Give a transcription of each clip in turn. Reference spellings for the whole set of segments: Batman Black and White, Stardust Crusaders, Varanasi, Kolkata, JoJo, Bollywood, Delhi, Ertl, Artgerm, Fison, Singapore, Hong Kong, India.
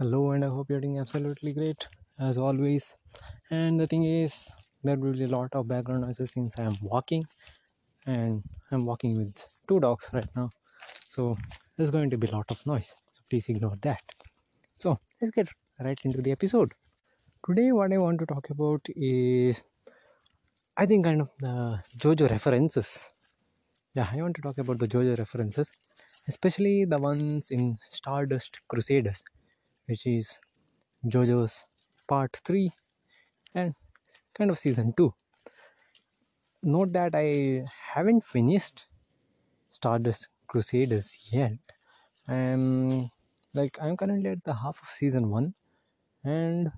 Hello, and I hope you're doing absolutely great as always. And the thing is, there will be a lot of background noises since I'm walking, and I'm walking with two dogs right now, so there's going to be a lot of noise, so please ignore that. So let's get right into the episode. Today what I want to talk about is, I think, kind of the JoJo references. Yeah, I want to talk about the JoJo references, especially the ones in Stardust Crusaders, which is JoJo's part 3 and kind of season 2. Note that I haven't finished Stardust Crusaders yet. I'm currently at the half of season 1, and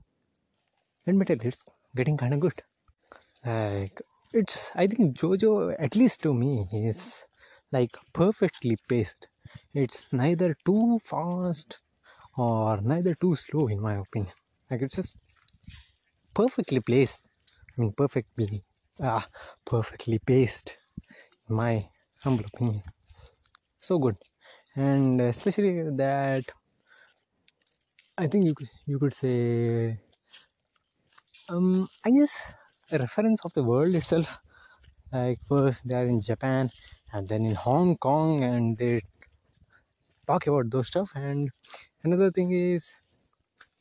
let me tell you, it's getting kind of good. I think JoJo, at least to me, is like perfectly paced. It's neither too fast or neither too slow, in my opinion. It's just perfectly placed. Perfectly paced, in my humble opinion. So good. And especially that, I think you could say, I guess the reference of the world itself. Like, first they are in Japan, and then in Hong Kong, and they talk about those stuff. And another thing is,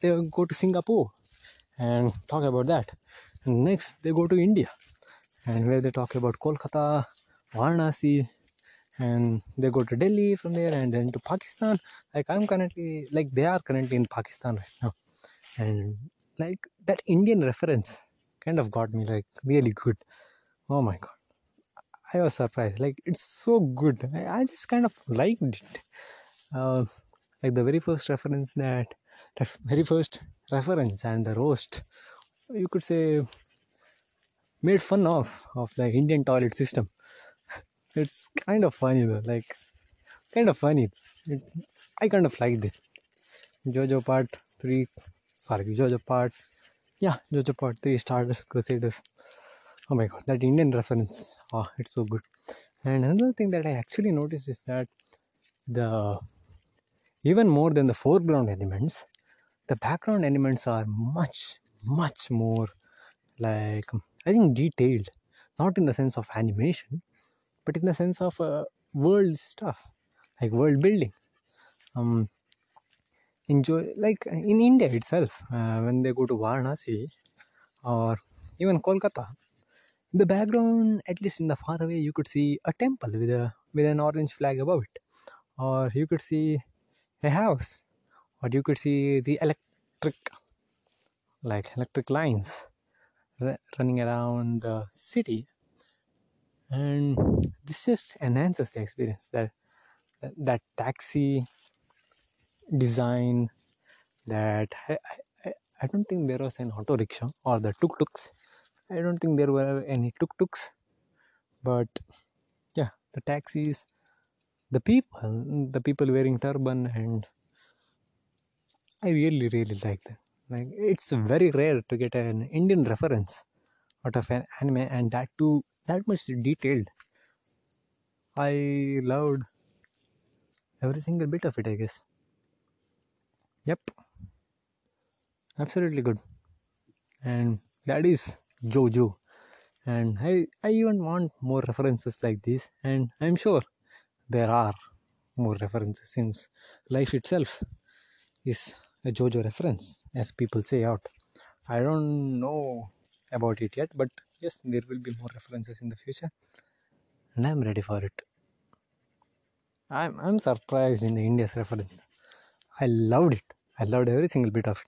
they go to Singapore and talk about that. And next they go to India, and where they talk about Kolkata, Varanasi, and they go to Delhi from there, and then to Pakistan. They are currently in Pakistan right now. And like, that Indian reference kind of got me really good. Oh my god, I was surprised. It's so good. I just kind of liked it. The very first reference and the roast, you could say, made fun of the Indian toilet system. It's kind of funny though. I kind of like this. JoJo Part 3 Stardust Crusaders. Oh my god, that Indian reference. Oh, it's so good. And another thing that I actually noticed is that even more than the foreground elements, the background elements are much more, I think, detailed. Not in the sense of animation, but in the sense of world stuff, like world building. In India itself, when they go to Varanasi or even Kolkata, the background, at least in the far away, you could see a temple with an orange flag above it, or you could see a house, or you could see the electric lines running around the city. And this just enhances the experience. That taxi design, that I don't think there was an auto rickshaw or the tuk-tuks. I don't think there were any tuk-tuks, but yeah, the taxis, the people wearing turban, and I really like that. It's very rare to get an Indian reference out of an anime, and that too, that much detailed. I loved every single bit of it, I guess. Yep, absolutely good. And that is JoJo. And I even want more references like this, and I'm sure there are more references, since life itself is a JoJo reference, as people say out. I don't know about it yet, but yes, there will be more references in the future, and I'm ready for it. I'm surprised in India's reference. I loved it. I loved every single bit of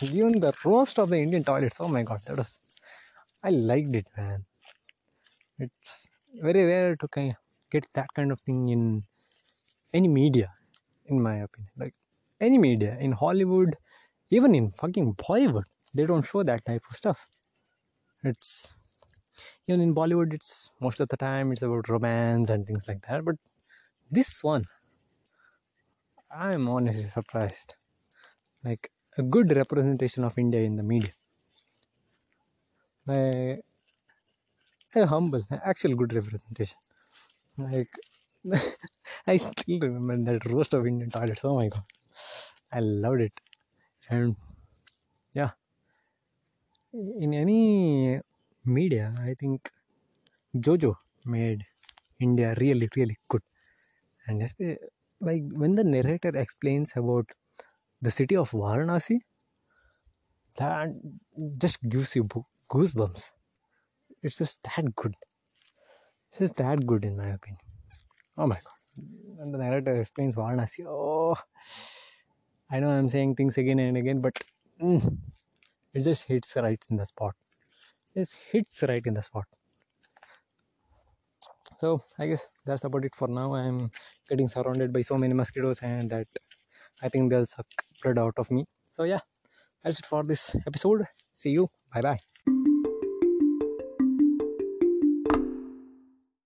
it. Even the roast of the Indian toilets. Oh my god, I liked it, man. It's very rare to get that kind of thing in any media, in my opinion. Any media, in Hollywood, even in fucking Bollywood, they don't show that type of stuff. Even in Bollywood, it's most of the time it's about romance and things like that. But this one, I'm honestly surprised. A good representation of India in the media. A humble, actual good representation. I still remember that roast of Indian toilets. Oh my god, I loved it. And yeah, in any media, I think JoJo made India really, really good. And like when the narrator explains about the city of Varanasi, that just gives you goosebumps. It's just that good. It's just that good in my opinion. Oh my god. When the narrator explains Varanasi, oh, I know I'm saying things again and again, but it just hits right in the spot. So I guess that's about it for now. I'm getting surrounded by so many mosquitoes, and that I think they'll suck blood out of me. So yeah, that's it for this episode. See you. Bye bye.